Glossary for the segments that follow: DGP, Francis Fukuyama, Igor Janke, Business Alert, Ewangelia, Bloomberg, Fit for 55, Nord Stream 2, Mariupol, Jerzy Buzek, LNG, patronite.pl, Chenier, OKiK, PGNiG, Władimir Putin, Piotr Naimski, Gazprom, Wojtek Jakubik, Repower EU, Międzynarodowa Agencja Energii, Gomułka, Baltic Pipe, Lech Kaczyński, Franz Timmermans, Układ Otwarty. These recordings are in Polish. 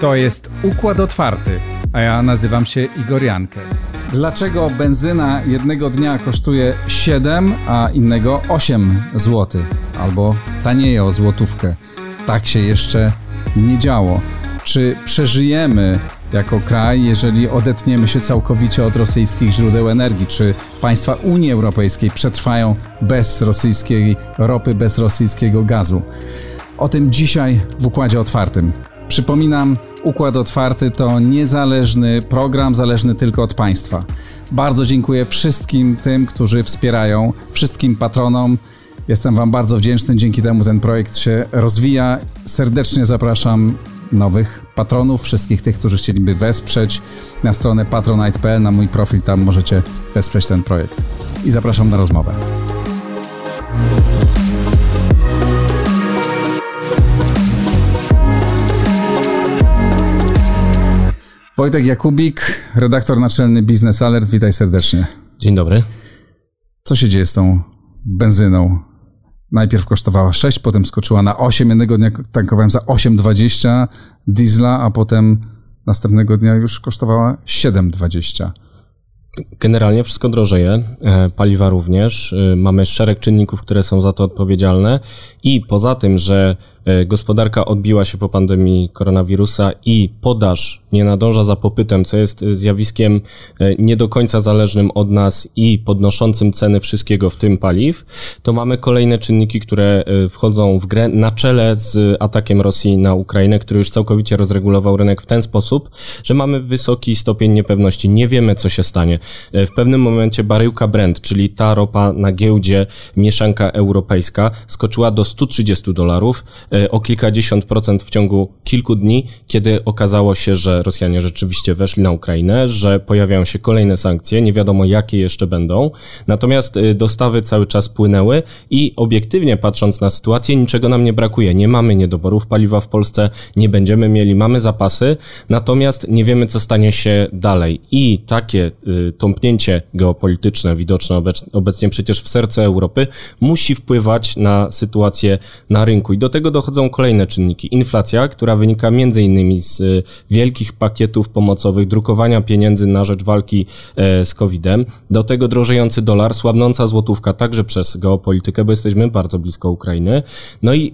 To jest Układ Otwarty, a ja nazywam się Igor Janke. Dlaczego benzyna jednego dnia kosztuje 7, a innego 8 zł? Albo tanieje o złotówkę. Tak się jeszcze nie działo. Czy przeżyjemy jako kraj, jeżeli odetniemy się całkowicie od rosyjskich źródeł energii? Czy państwa Unii Europejskiej przetrwają bez rosyjskiej ropy, bez rosyjskiego gazu? O tym dzisiaj w Układzie Otwartym. Przypominam, Układ Otwarty to niezależny program, zależny tylko od państwa. Bardzo dziękuję wszystkim tym, którzy wspierają, wszystkim patronom. Jestem wam bardzo wdzięczny, dzięki temu ten projekt się rozwija. Serdecznie zapraszam nowych patronów, wszystkich tych, którzy chcieliby wesprzeć na stronę patronite.pl, na mój profil, tam możecie wesprzeć ten projekt. I zapraszam na rozmowę. Wojtek Jakubik, redaktor naczelny Business Alert. Witaj serdecznie. Dzień dobry. Co się dzieje z tą benzyną? Najpierw kosztowała 6, potem skoczyła na 8. Jednego dnia tankowałem za 8,20 diesla, a potem następnego dnia już kosztowała 7,20. Generalnie wszystko drożeje, paliwa również. Mamy szereg czynników, które są za to odpowiedzialne i poza tym, że gospodarka odbiła się po pandemii koronawirusa i podaż nie nadąża za popytem, co jest zjawiskiem nie do końca zależnym od nas i podnoszącym ceny wszystkiego, w tym paliw, to mamy kolejne czynniki, które wchodzą w grę na czele z atakiem Rosji na Ukrainę, który już całkowicie rozregulował rynek w ten sposób, że mamy wysoki stopień niepewności. Nie wiemy, co się stanie. W pewnym momencie baryłka Brent, czyli ta ropa na giełdzie, mieszanka europejska, skoczyła do $130 o kilkadziesiąt procent w ciągu kilku dni, kiedy okazało się, że Rosjanie rzeczywiście weszli na Ukrainę, że pojawiają się kolejne sankcje, nie wiadomo jakie jeszcze będą. Natomiast dostawy cały czas płynęły i obiektywnie patrząc na sytuację, niczego nam nie brakuje. Nie mamy niedoborów paliwa w Polsce, nie będziemy mieli, mamy zapasy, natomiast nie wiemy, co stanie się dalej. I takie tąpnięcie geopolityczne widoczne obecnie przecież w sercu Europy musi wpływać na sytuację na rynku. I do tego dochodzą kolejne czynniki. Inflacja, która wynika m.in. z wielkich pakietów pomocowych, drukowania pieniędzy na rzecz walki z COVID-em. Do tego drożejący dolar, słabnąca złotówka także przez geopolitykę, bo jesteśmy bardzo blisko Ukrainy. No i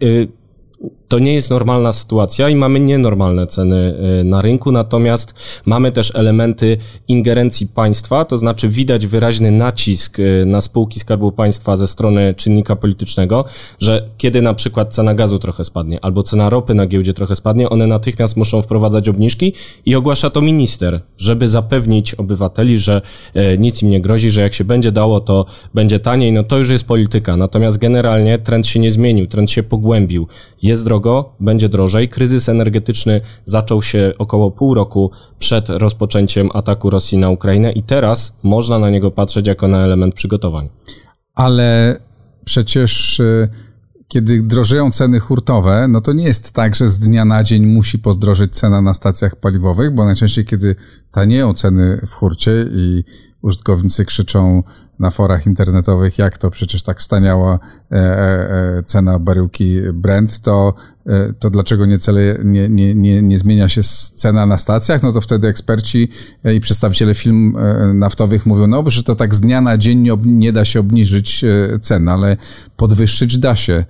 to nie jest normalna sytuacja i mamy nienormalne ceny na rynku, natomiast mamy też elementy ingerencji państwa, to znaczy widać wyraźny nacisk na spółki Skarbu Państwa ze strony czynnika politycznego, że kiedy na przykład cena gazu trochę spadnie albo cena ropy na giełdzie trochę spadnie, one natychmiast muszą wprowadzać obniżki i ogłasza to minister, żeby zapewnić obywateli, że nic im nie grozi, że jak się będzie dało, to będzie taniej, no to już jest polityka. Natomiast generalnie trend się nie zmienił, trend się pogłębił. Jest drogo, będzie drożej. Kryzys energetyczny zaczął się około pół roku przed rozpoczęciem ataku Rosji na Ukrainę i teraz można na niego patrzeć jako na element przygotowań. Ale przecież kiedy drożeją ceny hurtowe, no to nie jest tak, że z dnia na dzień musi pozdrożyć cena na stacjach paliwowych, bo najczęściej kiedy tanieją ceny w hurcie i użytkownicy krzyczą na forach internetowych, jak to przecież tak staniała cena baryłki Brent, to dlaczego nie zmienia się cena na stacjach? No to wtedy eksperci i przedstawiciele firm naftowych mówią, no bo że to tak z dnia na dzień nie da się obniżyć cen, ale podwyższyć da się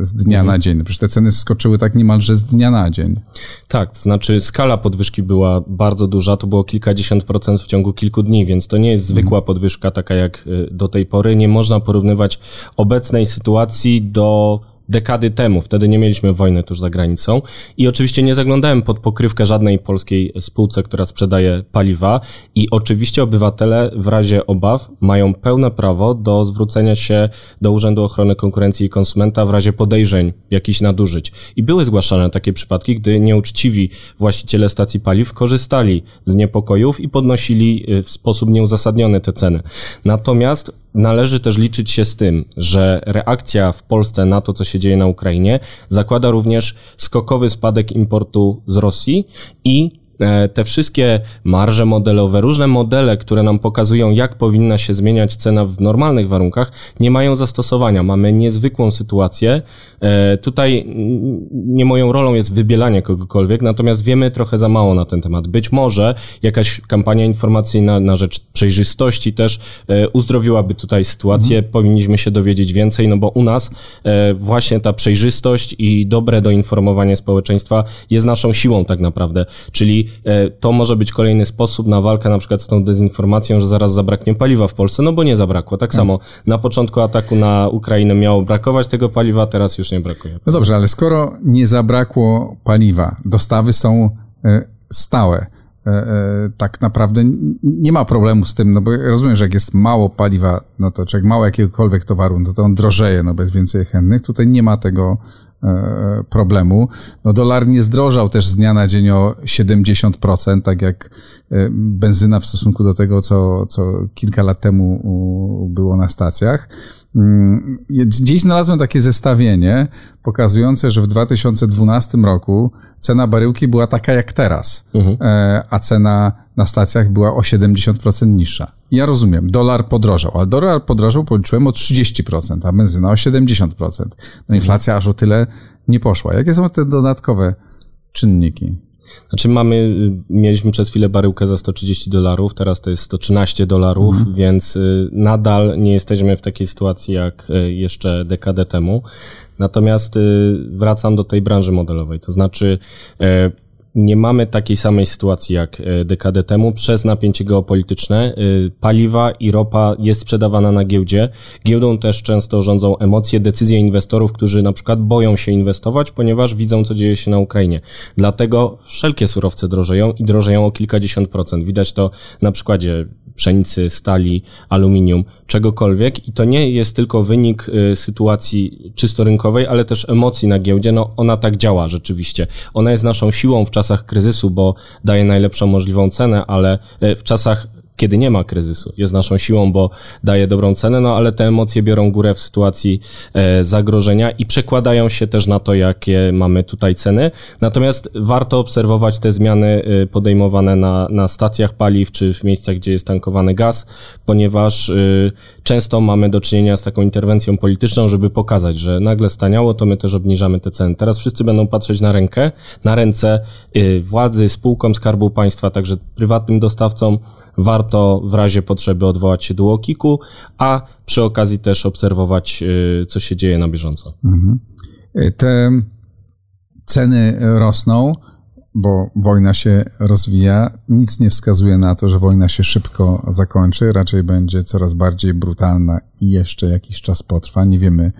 z dnia na dzień. Przecież te ceny skoczyły tak niemalże z dnia na dzień. Tak, to znaczy skala podwyżki była bardzo duża, to było kilkadziesiąt procent w ciągu kilku dni, więc to nie jest zwykła podwyżka taka jak do tej pory. Nie można porównywać obecnej sytuacji do dekady temu, wtedy nie mieliśmy wojny tuż za granicą i oczywiście nie zaglądałem pod pokrywkę żadnej polskiej spółce, która sprzedaje paliwa i oczywiście obywatele w razie obaw mają pełne prawo do zwrócenia się do Urzędu Ochrony Konkurencji i Konsumenta w razie podejrzeń jakichś nadużyć. I były zgłaszane takie przypadki, gdy nieuczciwi właściciele stacji paliw korzystali z niepokojów i podnosili w sposób nieuzasadniony te ceny. Natomiast należy też liczyć się z tym, że reakcja w Polsce na to, co się dzieje na Ukrainie. Zakłada również skokowy spadek importu z Rosji i te wszystkie marże modelowe, różne modele, które nam pokazują, jak powinna się zmieniać cena w normalnych warunkach, nie mają zastosowania. Mamy niezwykłą sytuację. Tutaj nie moją rolą jest wybielanie kogokolwiek, natomiast wiemy trochę za mało na ten temat. Być może jakaś kampania informacyjna na rzecz przejrzystości też uzdrowiłaby tutaj sytuację. Powinniśmy się dowiedzieć więcej, no bo u nas właśnie ta przejrzystość i dobre doinformowanie społeczeństwa jest naszą siłą tak naprawdę. Czyli to może być kolejny sposób na walkę na przykład z tą dezinformacją, że zaraz zabraknie paliwa w Polsce, no bo nie zabrakło. Tak samo na początku ataku na Ukrainę miało brakować tego paliwa, teraz już nie brakuje. No dobrze, ale skoro nie zabrakło paliwa, dostawy są stałe, tak naprawdę nie ma problemu z tym, no bo rozumiem, że jak jest mało paliwa, no to czy jak mało jakiegokolwiek towaru, no to on drożeje, no bez więcej chętnych. Tutaj nie ma tego problemu. No dolar nie zdrożał też z dnia na dzień o 70%, tak jak benzyna w stosunku do tego, co kilka lat temu było na stacjach. Dziś znalazłem takie zestawienie pokazujące, że w 2012 roku cena baryłki była taka jak teraz, a cena na stacjach była o 70% niższa. Ja rozumiem, dolar podrożał, ale dolar podrożał, policzyłem, o 30%, a benzyna o 70%. No inflacja aż o tyle nie poszła. Jakie są te dodatkowe czynniki? Znaczy mieliśmy przez chwilę baryłkę za $130, teraz to jest $113, więc nadal nie jesteśmy w takiej sytuacji jak jeszcze dekadę temu. Natomiast wracam do tej branży modelowej, to znaczy nie mamy takiej samej sytuacji jak dekadę temu przez napięcie geopolityczne. Paliwa i ropa jest sprzedawana na giełdzie. Giełdą też często rządzą emocje, decyzje inwestorów, którzy na przykład boją się inwestować, ponieważ widzą, co dzieje się na Ukrainie. Dlatego wszelkie surowce drożeją i drożeją o kilkadziesiąt procent. Widać to na przykładzie pszenicy, stali, aluminium, czegokolwiek. I to nie jest tylko wynik sytuacji czysto rynkowej, ale też emocji na giełdzie. No ona tak działa rzeczywiście. Ona jest naszą siłą w czasach kryzysu, bo daje najlepszą możliwą cenę, ale w czasach, kiedy nie ma kryzysu, jest naszą siłą, bo daje dobrą cenę, no ale te emocje biorą górę w sytuacji zagrożenia i przekładają się też na to, jakie mamy tutaj ceny. Natomiast warto obserwować te zmiany podejmowane na stacjach paliw, czy w miejscach, gdzie jest tankowany gaz, ponieważ często mamy do czynienia z taką interwencją polityczną, żeby pokazać, że nagle staniało, to my też obniżamy te ceny. Teraz wszyscy będą patrzeć na ręce władzy, spółkom Skarbu Państwa, także prywatnym dostawcom. Warto w razie potrzeby odwołać się do OKiK-u, a przy okazji też obserwować, co się dzieje na bieżąco. Te ceny rosną, bo wojna się rozwija. Nic nie wskazuje na to, że wojna się szybko zakończy. Raczej będzie coraz bardziej brutalna i jeszcze jakiś czas potrwa. Nie wiemy,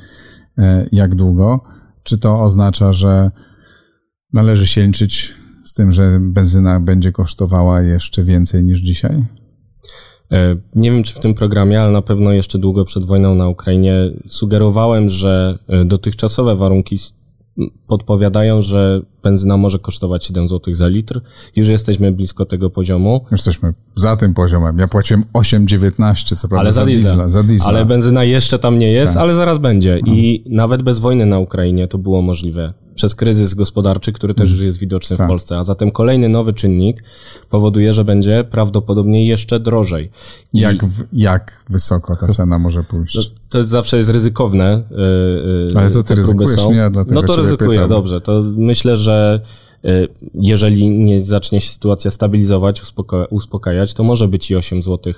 jak długo. Czy to oznacza, że należy się liczyć z tym, że benzyna będzie kosztowała jeszcze więcej niż dzisiaj? Nie wiem, czy w tym programie, ale na pewno jeszcze długo przed wojną na Ukrainie sugerowałem, że dotychczasowe warunki podpowiadają, że benzyna może kosztować 7 zł za litr. Już jesteśmy blisko tego poziomu. Już jesteśmy za tym poziomem. Ja płaciłem 8,19, co prawda, ale za diesla. Ale benzyna jeszcze tam nie jest, tak. Ale zaraz będzie. I nawet bez wojny na Ukrainie to było możliwe. Przez kryzys gospodarczy, który też już jest widoczny w Polsce. A zatem kolejny nowy czynnik powoduje, że będzie prawdopodobnie jeszcze drożej. Jak wysoko ta cena może pójść? To zawsze jest ryzykowne. Ale to ty ryzykujesz, nie? No to ryzykuję, dobrze. To myślę, że jeżeli nie zacznie się sytuacja stabilizować, uspokajać, to może być i 8 zł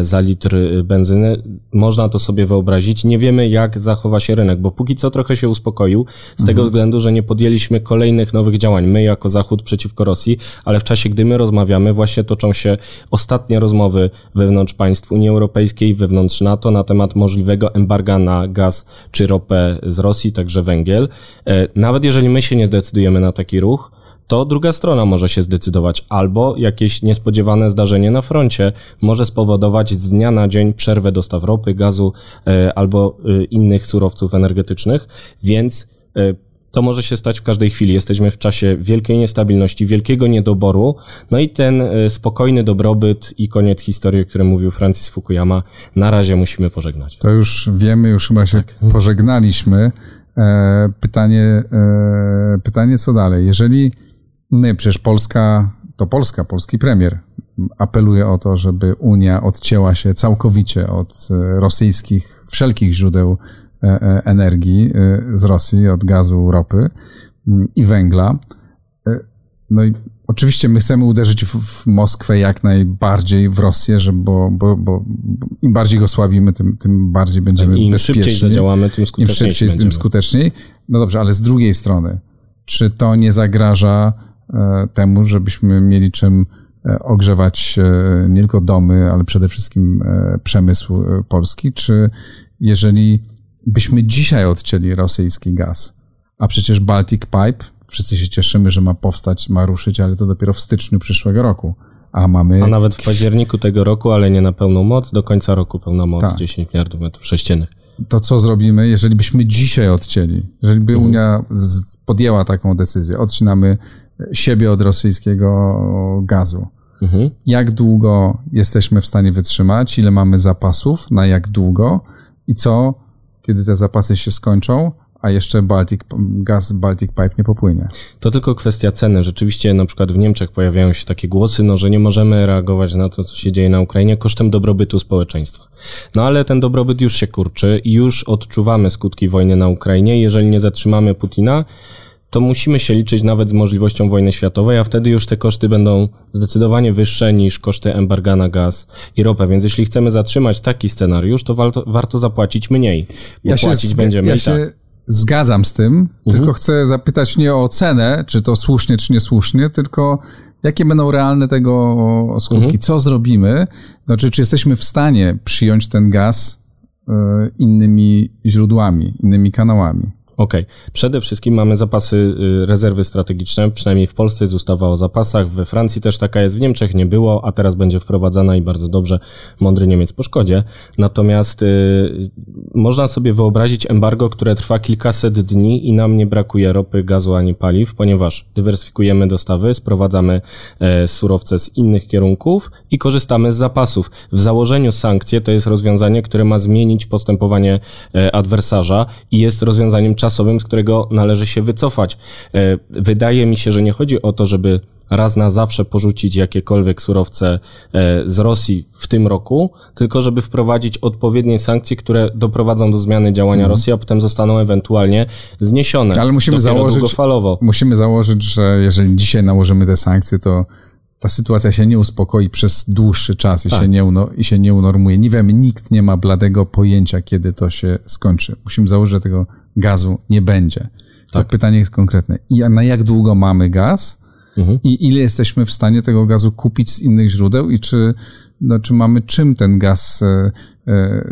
za litr benzyny. Można to sobie wyobrazić. Nie wiemy, jak zachowa się rynek, bo póki co trochę się uspokoił z tego względu, że nie podjęliśmy kolejnych nowych działań. My jako Zachód przeciwko Rosji, ale w czasie, gdy my rozmawiamy, właśnie toczą się ostatnie rozmowy wewnątrz państw Unii Europejskiej, wewnątrz NATO na temat możliwego embarga na gaz czy ropę z Rosji, także węgiel. Nawet jeżeli my się nie zdecydujemy na taki ruch, to druga strona może się zdecydować, albo jakieś niespodziewane zdarzenie na froncie może spowodować z dnia na dzień przerwę dostaw ropy, gazu albo innych surowców energetycznych, więc to może się stać w każdej chwili. Jesteśmy w czasie wielkiej niestabilności, wielkiego niedoboru, no i ten spokojny dobrobyt i koniec historii, o którym mówił Francis Fukuyama, na razie musimy pożegnać. To już wiemy, już chyba się pożegnaliśmy. Pytanie co dalej. Jeżeli my, przecież Polska, polski premier apeluje o to, żeby Unia odcięła się całkowicie od rosyjskich, wszelkich źródeł energii z Rosji, od gazu, ropy i węgla. No i oczywiście my chcemy uderzyć w Moskwę jak najbardziej, w Rosję, bo im bardziej go słabimy, tym bardziej będziemy bezpieczni. Im szybciej zadziałamy, tym skuteczniej. No dobrze, ale z drugiej strony, czy to nie zagraża temu, żebyśmy mieli czym ogrzewać nie tylko domy, ale przede wszystkim przemysł polski? Czy jeżeli byśmy dzisiaj odcięli rosyjski gaz, a przecież Baltic Pipe, wszyscy się cieszymy, że ma powstać, ma ruszyć, ale to dopiero w styczniu przyszłego roku. A nawet w październiku tego roku, ale nie na pełną moc, do końca roku pełna moc, tak. 10 miliardów metrów sześciennych. To co zrobimy, jeżeli byśmy dzisiaj odcięli? Jeżeli by Unia podjęła taką decyzję, odcinamy siebie od rosyjskiego gazu. Jak długo jesteśmy w stanie wytrzymać? Ile mamy zapasów? Na jak długo? I co, kiedy te zapasy się skończą? A jeszcze gaz Baltic Pipe nie popłynie. To tylko kwestia ceny. Rzeczywiście na przykład w Niemczech pojawiają się takie głosy, że nie możemy reagować na to, co się dzieje na Ukrainie kosztem dobrobytu społeczeństwa. No ale ten dobrobyt już się kurczy i już odczuwamy skutki wojny na Ukrainie. Jeżeli nie zatrzymamy Putina, to musimy się liczyć nawet z możliwością wojny światowej, a wtedy już te koszty będą zdecydowanie wyższe niż koszty embarga na gaz i ropę. Więc jeśli chcemy zatrzymać taki scenariusz, to warto zapłacić mniej, bo płacić będziemy i tak. Zgadzam z tym, tylko chcę zapytać nie o cenę, czy to słusznie, czy niesłusznie, tylko jakie będą realne tego skutki, co zrobimy, znaczy czy jesteśmy w stanie przyjąć ten gaz innymi źródłami, innymi kanałami. Okej. Przede wszystkim mamy zapasy, rezerwy strategiczne, przynajmniej w Polsce jest ustawa o zapasach, we Francji też taka jest, w Niemczech nie było, a teraz będzie wprowadzana i bardzo dobrze, mądry Niemiec po szkodzie. Natomiast można sobie wyobrazić embargo, które trwa kilkaset dni i nam nie brakuje ropy, gazu ani paliw, ponieważ dywersyfikujemy dostawy, sprowadzamy surowce z innych kierunków i korzystamy z zapasów. W założeniu sankcje to jest rozwiązanie, które ma zmienić postępowanie adwersarza i jest rozwiązaniem czasowym, z którego należy się wycofać. Wydaje mi się, że nie chodzi o to, żeby raz na zawsze porzucić jakiekolwiek surowce z Rosji w tym roku, tylko żeby wprowadzić odpowiednie sankcje, które doprowadzą do zmiany działania Rosji, a potem zostaną ewentualnie zniesione. Ale musimy założyć, że jeżeli dzisiaj nałożymy te sankcje, to ta sytuacja się nie uspokoi przez dłuższy czas i się nie unormuje. Nie wiem, nikt nie ma bladego pojęcia, kiedy to się skończy. Musimy założyć, że tego gazu nie będzie. Tak. To pytanie jest konkretne. I na jak długo mamy gaz i ile jesteśmy w stanie tego gazu kupić z innych źródeł i czy mamy czym ten gaz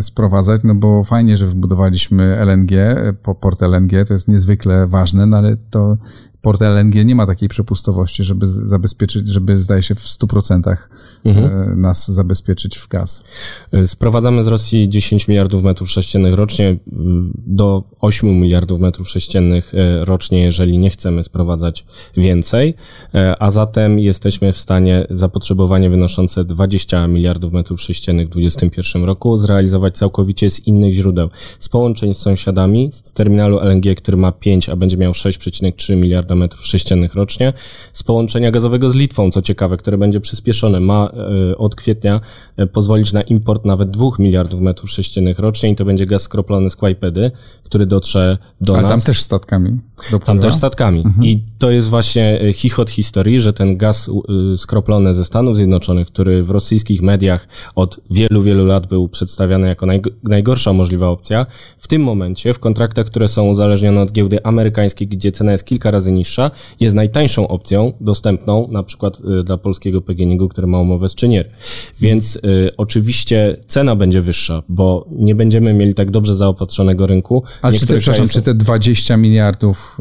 sprowadzać? No bo fajnie, że wybudowaliśmy LNG, port LNG, to jest niezwykle ważne, no ale to port LNG nie ma takiej przepustowości, żeby zabezpieczyć, żeby zdaje się w 100% nas zabezpieczyć w gaz. Sprowadzamy z Rosji 10 miliardów metrów sześciennych rocznie do 8 miliardów metrów sześciennych rocznie, jeżeli nie chcemy sprowadzać więcej, a zatem jesteśmy w stanie zapotrzebowanie wynoszące 20 miliardów metrów sześciennych w 2021 roku zrealizować całkowicie z innych źródeł. Z połączeń z sąsiadami, z terminalu LNG, który ma 5, a będzie miał 6,3 miliarda metrów sześciennych rocznie, z połączenia gazowego z Litwą, co ciekawe, które będzie przyspieszone, ma od kwietnia pozwolić na import nawet 2 miliardów metrów sześciennych rocznie i to będzie gaz skroplony z Kłajpedy, który dotrze do nas. Tam też statkami dopływa? Tam też statkami. I to jest właśnie chichot historii, że ten gaz skroplony ze Stanów Zjednoczonych, który w rosyjskich mediach od wielu, wielu lat był przedstawiany jako najgorsza możliwa opcja, w tym momencie w kontraktach, które są uzależnione od giełdy amerykańskiej, gdzie cena jest kilka razy niższa, jest najtańszą opcją dostępną na przykład dla polskiego PGNiG-u, który ma umowę z Chenier. Więc oczywiście cena będzie wyższa, bo nie będziemy mieli tak dobrze zaopatrzonego rynku. Ale czy te 20 miliardów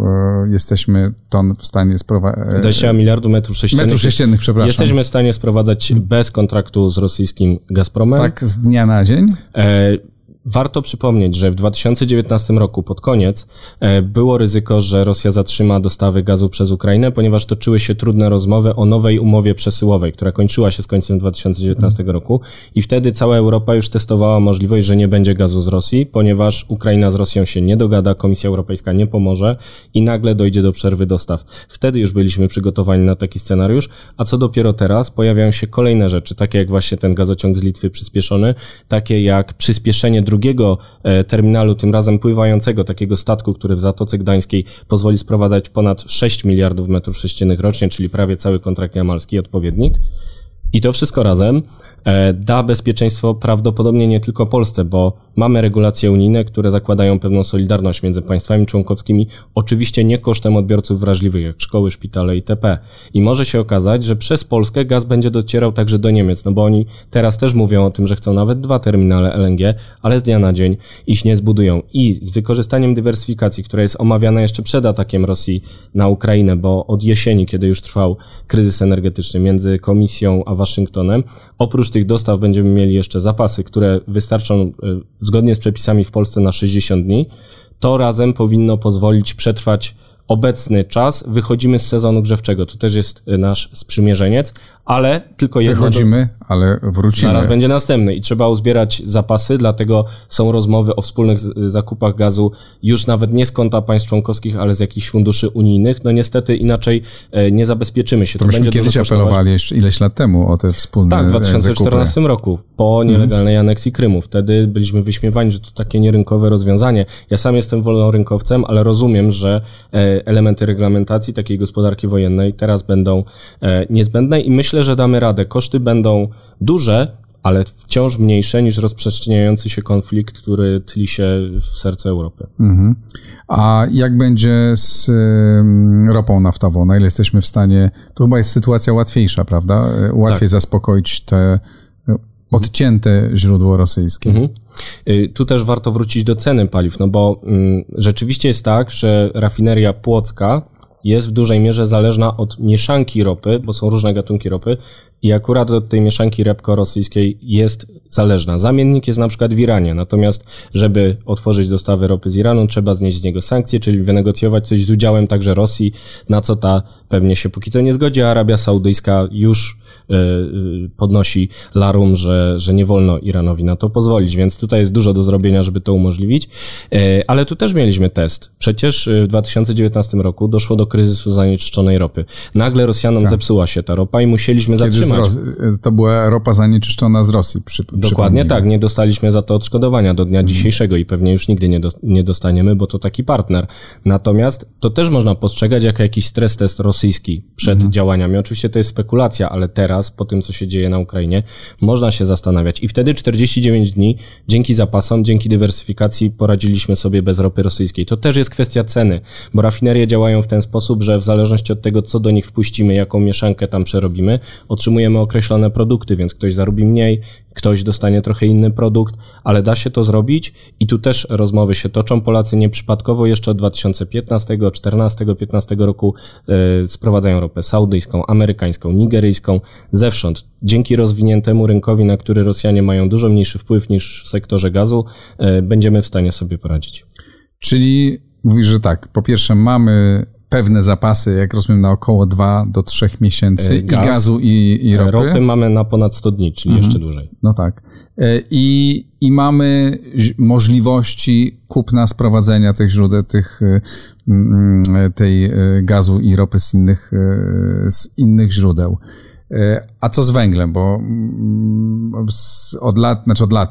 jesteśmy ton w stanie sprowadzać? 20 miliardów metrów sześciennych, przepraszam. Jesteśmy w stanie sprowadzać bez kontraktu z rosyjskim Gazpromem. Tak, z dnia na dzień? Warto przypomnieć, że w 2019 roku pod koniec było ryzyko, że Rosja zatrzyma dostawy gazu przez Ukrainę, ponieważ toczyły się trudne rozmowy o nowej umowie przesyłowej, która kończyła się z końcem 2019 roku i wtedy cała Europa już testowała możliwość, że nie będzie gazu z Rosji, ponieważ Ukraina z Rosją się nie dogada, Komisja Europejska nie pomoże i nagle dojdzie do przerwy dostaw. Wtedy już byliśmy przygotowani na taki scenariusz, a co dopiero teraz pojawiają się kolejne rzeczy, takie jak właśnie ten gazociąg z Litwy przyspieszony, takie jak przyspieszenie drugiego terminalu, tym razem pływającego, takiego statku, który w Zatoce Gdańskiej pozwoli sprowadzać ponad 6 miliardów metrów sześciennych rocznie, czyli prawie cały kontrakt jamalski, odpowiednik. I to wszystko razem da bezpieczeństwo prawdopodobnie nie tylko Polsce, bo mamy regulacje unijne, które zakładają pewną solidarność między państwami członkowskimi, oczywiście nie kosztem odbiorców wrażliwych, jak szkoły, szpitale itp. I może się okazać, że przez Polskę gaz będzie docierał także do Niemiec, no bo oni teraz też mówią o tym, że chcą nawet 2 terminale LNG, ale z dnia na dzień ich nie zbudują. I z wykorzystaniem dywersyfikacji, która jest omawiana jeszcze przed atakiem Rosji na Ukrainę, bo od jesieni, kiedy już trwał kryzys energetyczny między Komisją a Waszyngtonem, oprócz tych dostaw będziemy mieli jeszcze zapasy, które wystarczą zgodnie z przepisami w Polsce na 60 dni, to razem powinno pozwolić przetrwać obecny czas. Wychodzimy z sezonu grzewczego. To też jest nasz sprzymierzeniec, ale tylko jedno... Wychodzimy, ale wrócimy. Zaraz będzie następny i trzeba uzbierać zapasy, dlatego są rozmowy o wspólnych zakupach gazu już nawet nie z konta państw członkowskich, ale z jakichś funduszy unijnych. No niestety inaczej nie zabezpieczymy się. To myśmy kiedyś apelowali jeszcze ileś lat temu o te wspólne zakupy. Tak, w 2014 roku, po nielegalnej aneksji Krymu. Wtedy byliśmy wyśmiewani, że to takie nierynkowe rozwiązanie. Ja sam jestem wolnorynkowcem, ale rozumiem, że elementy reglamentacji takiej gospodarki wojennej teraz będą niezbędne i myślę, że damy radę. Koszty będą duże, ale wciąż mniejsze niż rozprzestrzeniający się konflikt, który tli się w sercu Europy. Mhm. A jak będzie z ropą naftową? Na ile jesteśmy w stanie... To chyba jest sytuacja łatwiejsza, prawda? Łatwiej tak zaspokoić te odcięte źródło rosyjskie. Mhm. Tu też warto wrócić do ceny paliw, no bo rzeczywiście jest tak, że rafineria płocka jest w dużej mierze zależna od mieszanki ropy, bo są różne gatunki ropy i akurat od tej mieszanki repko-rosyjskiej jest zależna. Zamiennik jest na przykład w Iranie, natomiast żeby otworzyć dostawy ropy z Iranu, trzeba znieść z niego sankcje, czyli wynegocjować coś z udziałem także Rosji, na co ta pewnie się póki co nie zgodzi, a Arabia Saudyjska już podnosi larum, że nie wolno Iranowi na to pozwolić, więc tutaj jest dużo do zrobienia, żeby to umożliwić. Ale tu też mieliśmy test. Przecież w 2019 roku doszło do kryzysu zanieczyszczonej ropy. Nagle Rosjanom zepsuła się ta ropa i musieliśmy zatrzymać. To była ropa zanieczyszczona z Rosji. Dokładnie tak. Nie dostaliśmy za to odszkodowania do dnia dzisiejszego i pewnie już nigdy nie dostaniemy, bo to taki partner. Natomiast to też można postrzegać jako jakiś stres test rosyjski przed działaniami. Oczywiście to jest spekulacja, ale teraz, po tym, co się dzieje na Ukrainie, można się zastanawiać. I wtedy 49 dni, dzięki zapasom, dzięki dywersyfikacji poradziliśmy sobie bez ropy rosyjskiej. To też jest kwestia ceny, bo rafinerie działają w ten sposób, że w zależności od tego, co do nich wpuścimy, jaką mieszankę tam przerobimy, otrzymujemy określone produkty, więc ktoś zarobi mniej, ktoś dostanie trochę inny produkt, ale da się to zrobić i tu też rozmowy się toczą. Polacy nieprzypadkowo jeszcze od 2015, 2014, 2015 roku sprowadzają ropę saudyjską, amerykańską, nigeryjską, zewsząd. Dzięki rozwiniętemu rynkowi, na który Rosjanie mają dużo mniejszy wpływ niż w sektorze gazu, będziemy w stanie sobie poradzić. Czyli mówisz, że tak, po pierwsze mamy pewne zapasy, jak rozumiem, na około 2 do 3 miesięcy i gazu i ropy. Ropy mamy na ponad 100 dni, czyli jeszcze dłużej. No tak. I mamy możliwości kupna, sprowadzenia tych źródeł, tej gazu i ropy z innych źródeł. A co z węglem? Bo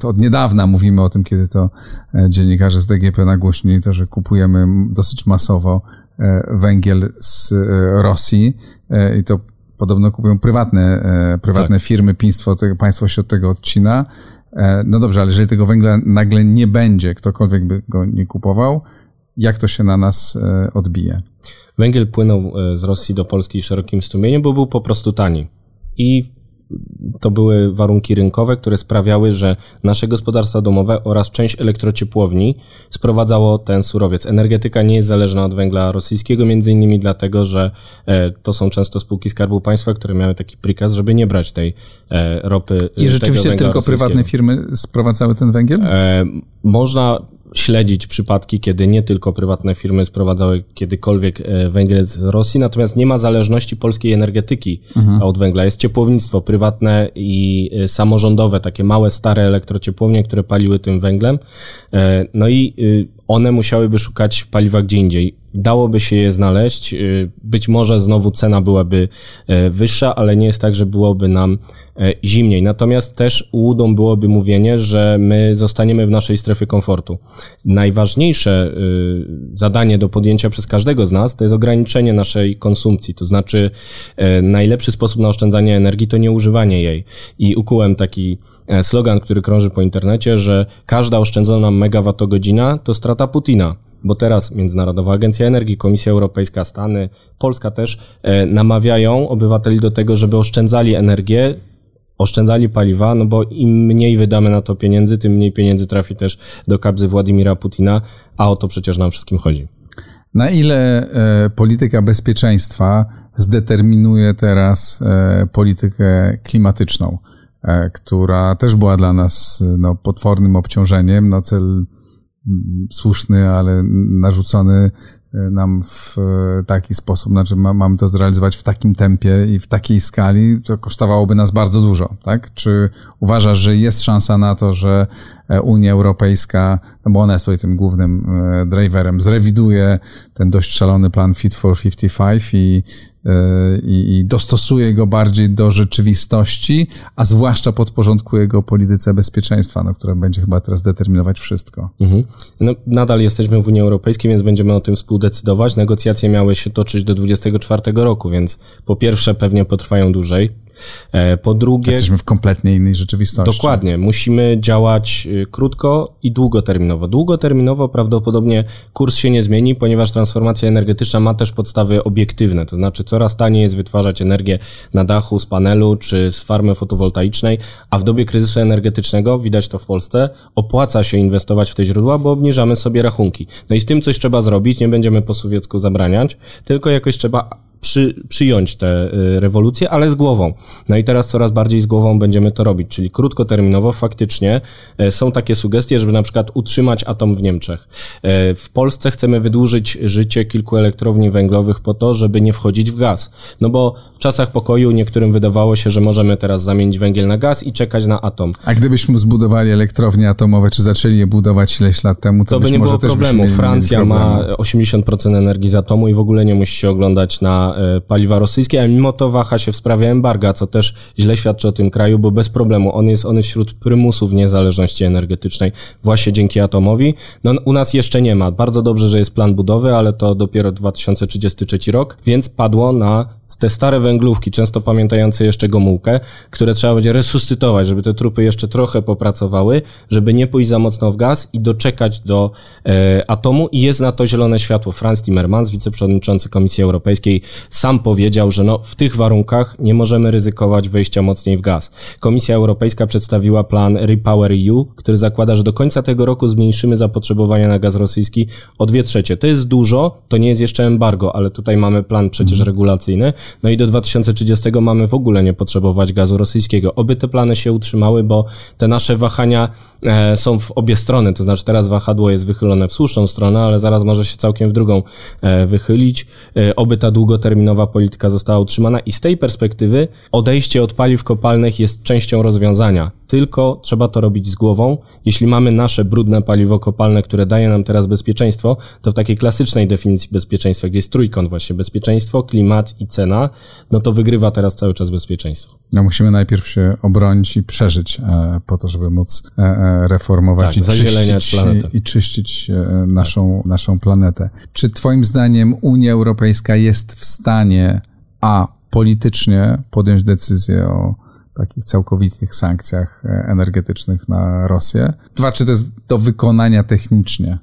od niedawna mówimy o tym, kiedy to dziennikarze z DGP nagłośnili to, że kupujemy dosyć masowo węgiel z Rosji i to podobno kupują prywatne firmy, państwo się od tego odcina. No dobrze, ale jeżeli tego węgla nagle nie będzie, ktokolwiek by go nie kupował, jak to się na nas odbije? Węgiel płynął z Rosji do Polski szerokim strumieniem, bo był po prostu tani. I to były warunki rynkowe, które sprawiały, że nasze gospodarstwa domowe oraz część elektrociepłowni sprowadzało ten surowiec. Energetyka nie jest zależna od węgla rosyjskiego, między innymi dlatego, że to są często spółki Skarbu Państwa, które miały taki prikaz, żeby nie brać tej ropy. I rzeczywiście tylko prywatne firmy sprowadzały ten węgiel? Można śledzić przypadki, kiedy nie tylko prywatne firmy sprowadzały kiedykolwiek węgiel z Rosji, natomiast nie ma zależności polskiej energetyki od węgla. Jest ciepłownictwo prywatne i samorządowe, takie małe, stare elektrociepłownie, które paliły tym węglem. No i one musiałyby szukać paliwa gdzie indziej. Dałoby się je znaleźć, być może znowu cena byłaby wyższa, ale nie jest tak, że byłoby nam zimniej. Natomiast też łudą byłoby mówienie, że my zostaniemy w naszej strefie komfortu. Najważniejsze zadanie do podjęcia przez każdego z nas to jest ograniczenie naszej konsumpcji, to znaczy najlepszy sposób na oszczędzanie energii to nie używanie jej. I ukułem taki slogan, który krąży po internecie, że każda oszczędzona megawattogodzina to strata Putina. Bo teraz Międzynarodowa Agencja Energii, Komisja Europejska, Stany, Polska też namawiają obywateli do tego, żeby oszczędzali energię, oszczędzali paliwa, no bo im mniej wydamy na to pieniędzy, tym mniej pieniędzy trafi też do kabzy Władimira Putina, a o to przecież nam wszystkim chodzi. Na ile polityka bezpieczeństwa zdeterminuje teraz politykę klimatyczną, która też była dla nas potwornym obciążeniem, cel słuszny, ale narzucony nam w taki sposób, mamy to zrealizować w takim tempie i w takiej skali, to kosztowałoby nas bardzo dużo, tak? Czy uważasz, że jest szansa na to, że Unia Europejska, bo ona jest tutaj tym głównym driverem, zrewiduje ten dość szalony plan Fit for 55 i dostosuje go bardziej do rzeczywistości, a zwłaszcza podporządkuje go polityce bezpieczeństwa, która będzie chyba teraz determinować wszystko. Nadal jesteśmy w Unii Europejskiej, więc będziemy o tym współdecydować. Negocjacje miały się toczyć do 2024 roku, więc po pierwsze pewnie potrwają dłużej. Po drugie... Jesteśmy w kompletnie innej rzeczywistości. Dokładnie. Musimy działać krótko i długoterminowo. Długoterminowo prawdopodobnie kurs się nie zmieni, ponieważ transformacja energetyczna ma też podstawy obiektywne. To znaczy coraz taniej jest wytwarzać energię na dachu, z panelu czy z farmy fotowoltaicznej, a w dobie kryzysu energetycznego, widać to w Polsce, opłaca się inwestować w te źródła, bo obniżamy sobie rachunki. I z tym coś trzeba zrobić, nie będziemy po sowiecku zabraniać, tylko jakoś trzeba przyjąć tę rewolucję, ale z głową. I teraz coraz bardziej z głową będziemy to robić, czyli krótkoterminowo faktycznie są takie sugestie, żeby na przykład utrzymać atom w Niemczech. W Polsce chcemy wydłużyć życie kilku elektrowni węglowych po to, żeby nie wchodzić w gaz. Bo w czasach pokoju niektórym wydawało się, że możemy teraz zamienić węgiel na gaz i czekać na atom. A gdybyśmy zbudowali elektrownie atomowe, czy zaczęli je budować ileś lat temu, to by nie było problemu. Francja ma 80% energii z atomu i w ogóle nie musi się oglądać na paliwa rosyjskie, a mimo to waha się w sprawie embarga, co też źle świadczy o tym kraju, bo bez problemu on jest wśród prymusów niezależności energetycznej właśnie dzięki atomowi. U nas jeszcze nie ma. Bardzo dobrze, że jest plan budowy, ale to dopiero 2033 rok, więc padło na te stare węglówki, często pamiętające jeszcze Gomułkę, które trzeba będzie resuscytować, żeby te trupy jeszcze trochę popracowały, żeby nie pójść za mocno w gaz i doczekać do atomu i jest na to zielone światło. Franz Timmermans, wiceprzewodniczący Komisji Europejskiej, sam powiedział, że w tych warunkach nie możemy ryzykować wejścia mocniej w gaz. Komisja Europejska przedstawiła plan Repower EU, który zakłada, że do końca tego roku zmniejszymy zapotrzebowanie na gaz rosyjski o 2/3. To jest dużo, to nie jest jeszcze embargo, ale tutaj mamy plan przecież regulacyjny. I do 2030 mamy w ogóle nie potrzebować gazu rosyjskiego. Oby te plany się utrzymały, bo te nasze wahania są w obie strony, to znaczy teraz wahadło jest wychylone w słuszną stronę, ale zaraz może się całkiem w drugą wychylić. Oby ta długoterminowa polityka została utrzymana i z tej perspektywy odejście od paliw kopalnych jest częścią rozwiązania. Tylko trzeba to robić z głową. Jeśli mamy nasze brudne paliwo kopalne, które daje nam teraz bezpieczeństwo, to w takiej klasycznej definicji bezpieczeństwa, gdzie jest trójkąt właśnie bezpieczeństwo, klimat i cena, to wygrywa teraz cały czas bezpieczeństwo. Musimy najpierw się obronić i przeżyć po to, żeby móc reformować i czyścić naszą planetę. Czy twoim zdaniem Unia Europejska jest w stanie politycznie podjąć decyzję o takich całkowitych sankcjach energetycznych na Rosję? Czy to jest do wykonania technicznie?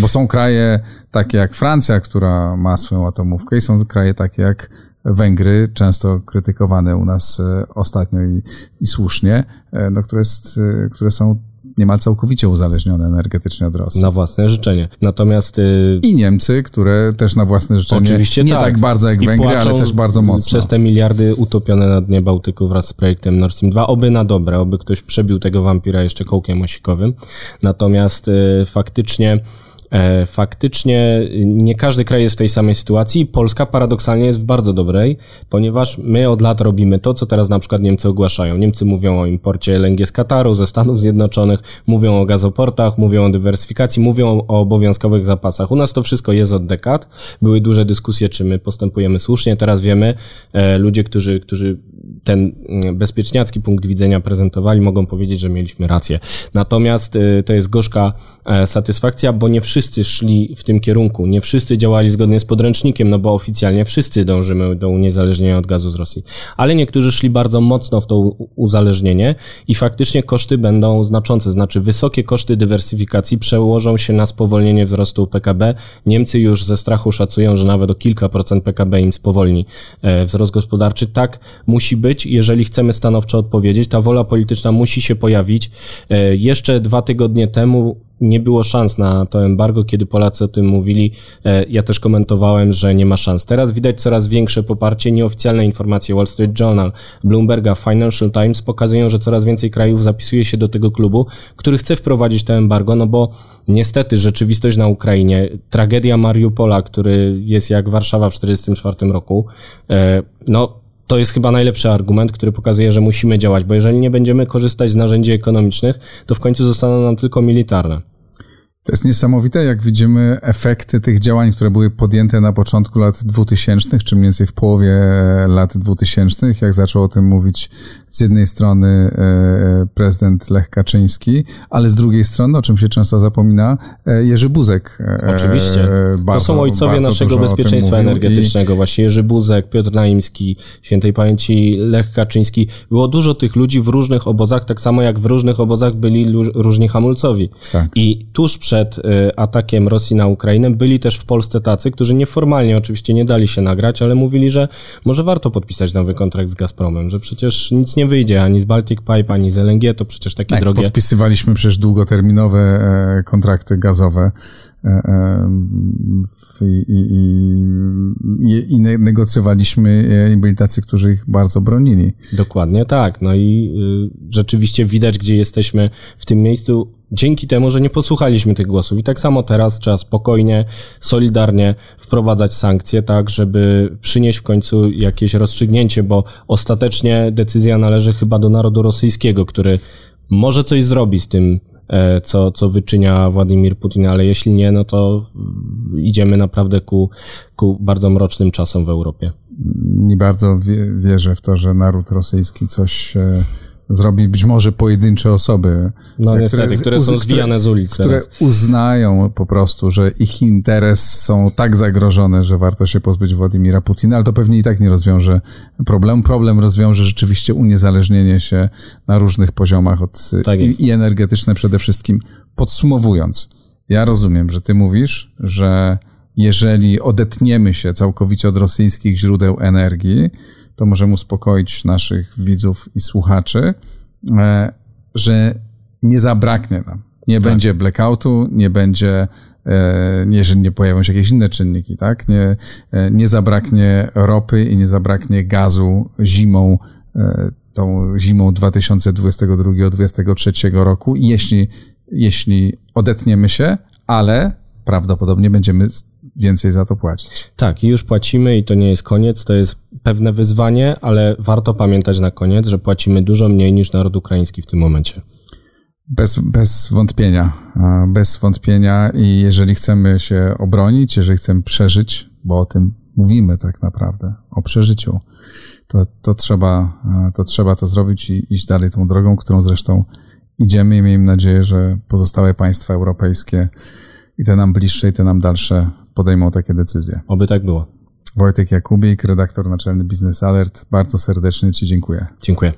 Bo są kraje takie jak Francja, która ma swoją atomówkę i są kraje takie jak Węgry, często krytykowane u nas ostatnio i słusznie, no, które są niemal całkowicie uzależnione energetycznie od Rosji. Na własne życzenie. Natomiast... I Niemcy, które też na własne życzenie, oczywiście nie tak bardzo jak Węgry, ale też bardzo mocno. Przez te miliardy utopione na dnie Bałtyku wraz z projektem Nord Stream 2. Oby na dobre, oby ktoś przebił tego wampira jeszcze kołkiem osikowym. Natomiast faktycznie nie każdy kraj jest w tej samej sytuacji. Polska paradoksalnie jest w bardzo dobrej, ponieważ my od lat robimy to, co teraz na przykład Niemcy ogłaszają. Niemcy mówią o imporcie LNG z Kataru, ze Stanów Zjednoczonych, mówią o gazoportach, mówią o dywersyfikacji, mówią o obowiązkowych zapasach. U nas to wszystko jest od dekad. Były duże dyskusje, czy my postępujemy słusznie. Teraz wiemy, ludzie, którzy ten bezpieczniacki punkt widzenia prezentowali, mogą powiedzieć, że mieliśmy rację. Natomiast to jest gorzka satysfakcja, bo nie wszyscy szli w tym kierunku, nie wszyscy działali zgodnie z podręcznikiem, no bo oficjalnie wszyscy dążymy do uniezależnienia od gazu z Rosji, ale niektórzy szli bardzo mocno w to uzależnienie i faktycznie koszty będą znaczące, znaczy wysokie koszty dywersyfikacji przełożą się na spowolnienie wzrostu PKB. Niemcy już ze strachu szacują, że nawet o kilka procent PKB im spowolni wzrost gospodarczy. Tak musi być, jeżeli chcemy stanowczo odpowiedzieć, ta wola polityczna musi się pojawić. Jeszcze 2 tygodnie temu nie było szans na to embargo, kiedy Polacy o tym mówili. Ja też komentowałem, że nie ma szans. Teraz widać coraz większe poparcie. Nieoficjalne informacje Wall Street Journal, Bloomberga, Financial Times pokazują, że coraz więcej krajów zapisuje się do tego klubu, który chce wprowadzić to embargo, no bo niestety rzeczywistość na Ukrainie, tragedia Mariupola, który jest jak Warszawa w 1944 roku, no to jest chyba najlepszy argument, który pokazuje, że musimy działać, bo jeżeli nie będziemy korzystać z narzędzi ekonomicznych, to w końcu zostaną nam tylko militarne. To jest niesamowite, jak widzimy efekty tych działań, które były podjęte na początku lat 2000, czy mniej więcej w połowie lat 2000, jak zaczął o tym mówić z jednej strony prezydent Lech Kaczyński, ale z drugiej strony, o czym się często zapomina, Jerzy Buzek. Oczywiście. Bardzo, to są ojcowie naszego bezpieczeństwa energetycznego. Właśnie Jerzy Buzek, Piotr Naimski, świętej pamięci Lech Kaczyński. Było dużo tych ludzi w różnych obozach, tak samo jak w różnych obozach byli różni hamulcowi. Tak. I tuż przed atakiem Rosji na Ukrainę byli też w Polsce tacy, którzy nieformalnie oczywiście nie dali się nagrać, ale mówili, że może warto podpisać nowy kontrakt z Gazpromem, że przecież nic nie wyjdzie, ani z Baltic Pipe, ani z LNG, to przecież takie drogie... Podpisywaliśmy przecież długoterminowe kontrakty gazowe i negocjowaliśmy i byli tacy, którzy ich bardzo bronili. Dokładnie tak, no i rzeczywiście widać, gdzie jesteśmy w tym miejscu, dzięki temu, że nie posłuchaliśmy tych głosów. I tak samo teraz trzeba spokojnie, solidarnie wprowadzać sankcje, tak, żeby przynieść w końcu jakieś rozstrzygnięcie, bo ostatecznie decyzja należy chyba do narodu rosyjskiego, który może coś zrobi z tym, co wyczynia Władimir Putin, ale jeśli nie, no to idziemy naprawdę ku bardzo mrocznym czasom w Europie. Nie bardzo wierzę w to, że naród rosyjski coś... zrobi, być może pojedyncze osoby, które są zwijane z ulic, które uznają po prostu, że ich interes są tak zagrożone, że warto się pozbyć Władimira Putina, ale to pewnie i tak nie rozwiąże problemu. Problem rozwiąże rzeczywiście uniezależnienie się na różnych poziomach od tak i energetyczne przede wszystkim. Podsumowując, ja rozumiem, że ty mówisz, że jeżeli odetniemy się całkowicie od rosyjskich źródeł energii, to możemy uspokoić naszych widzów i słuchaczy, że nie zabraknie nam. Nie będzie blackoutu, nie będzie, jeżeli nie pojawią się jakieś inne czynniki, tak? Nie zabraknie ropy i nie zabraknie gazu zimą, tą zimą 2022-2023 roku, jeśli odetniemy się, ale prawdopodobnie będziemy więcej za to płacić. Tak, i już płacimy i to nie jest koniec, to jest pewne wyzwanie, ale warto pamiętać na koniec, że płacimy dużo mniej niż naród ukraiński w tym momencie. Bez wątpienia i jeżeli chcemy się obronić, jeżeli chcemy przeżyć, bo o tym mówimy tak naprawdę, o przeżyciu, to trzeba to zrobić i iść dalej tą drogą, którą zresztą idziemy i miejmy nadzieję, że pozostałe państwa europejskie i te nam bliższe, i te nam dalsze podejmą takie decyzje. Oby tak było. Wojtek Jakubik, redaktor naczelny Business Alert. Bardzo serdecznie ci dziękuję. Dziękuję.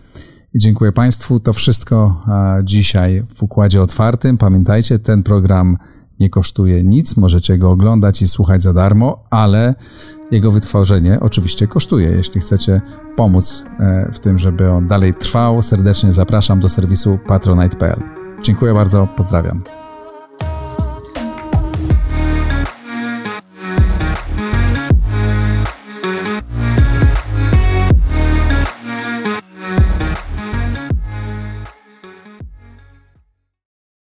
I dziękuję państwu. To wszystko dzisiaj w Układzie Otwartym. Pamiętajcie, ten program nie kosztuje nic, możecie go oglądać i słuchać za darmo, ale jego wytworzenie oczywiście kosztuje. Jeśli chcecie pomóc w tym, żeby on dalej trwał, serdecznie zapraszam do serwisu patronite.pl. Dziękuję bardzo, pozdrawiam.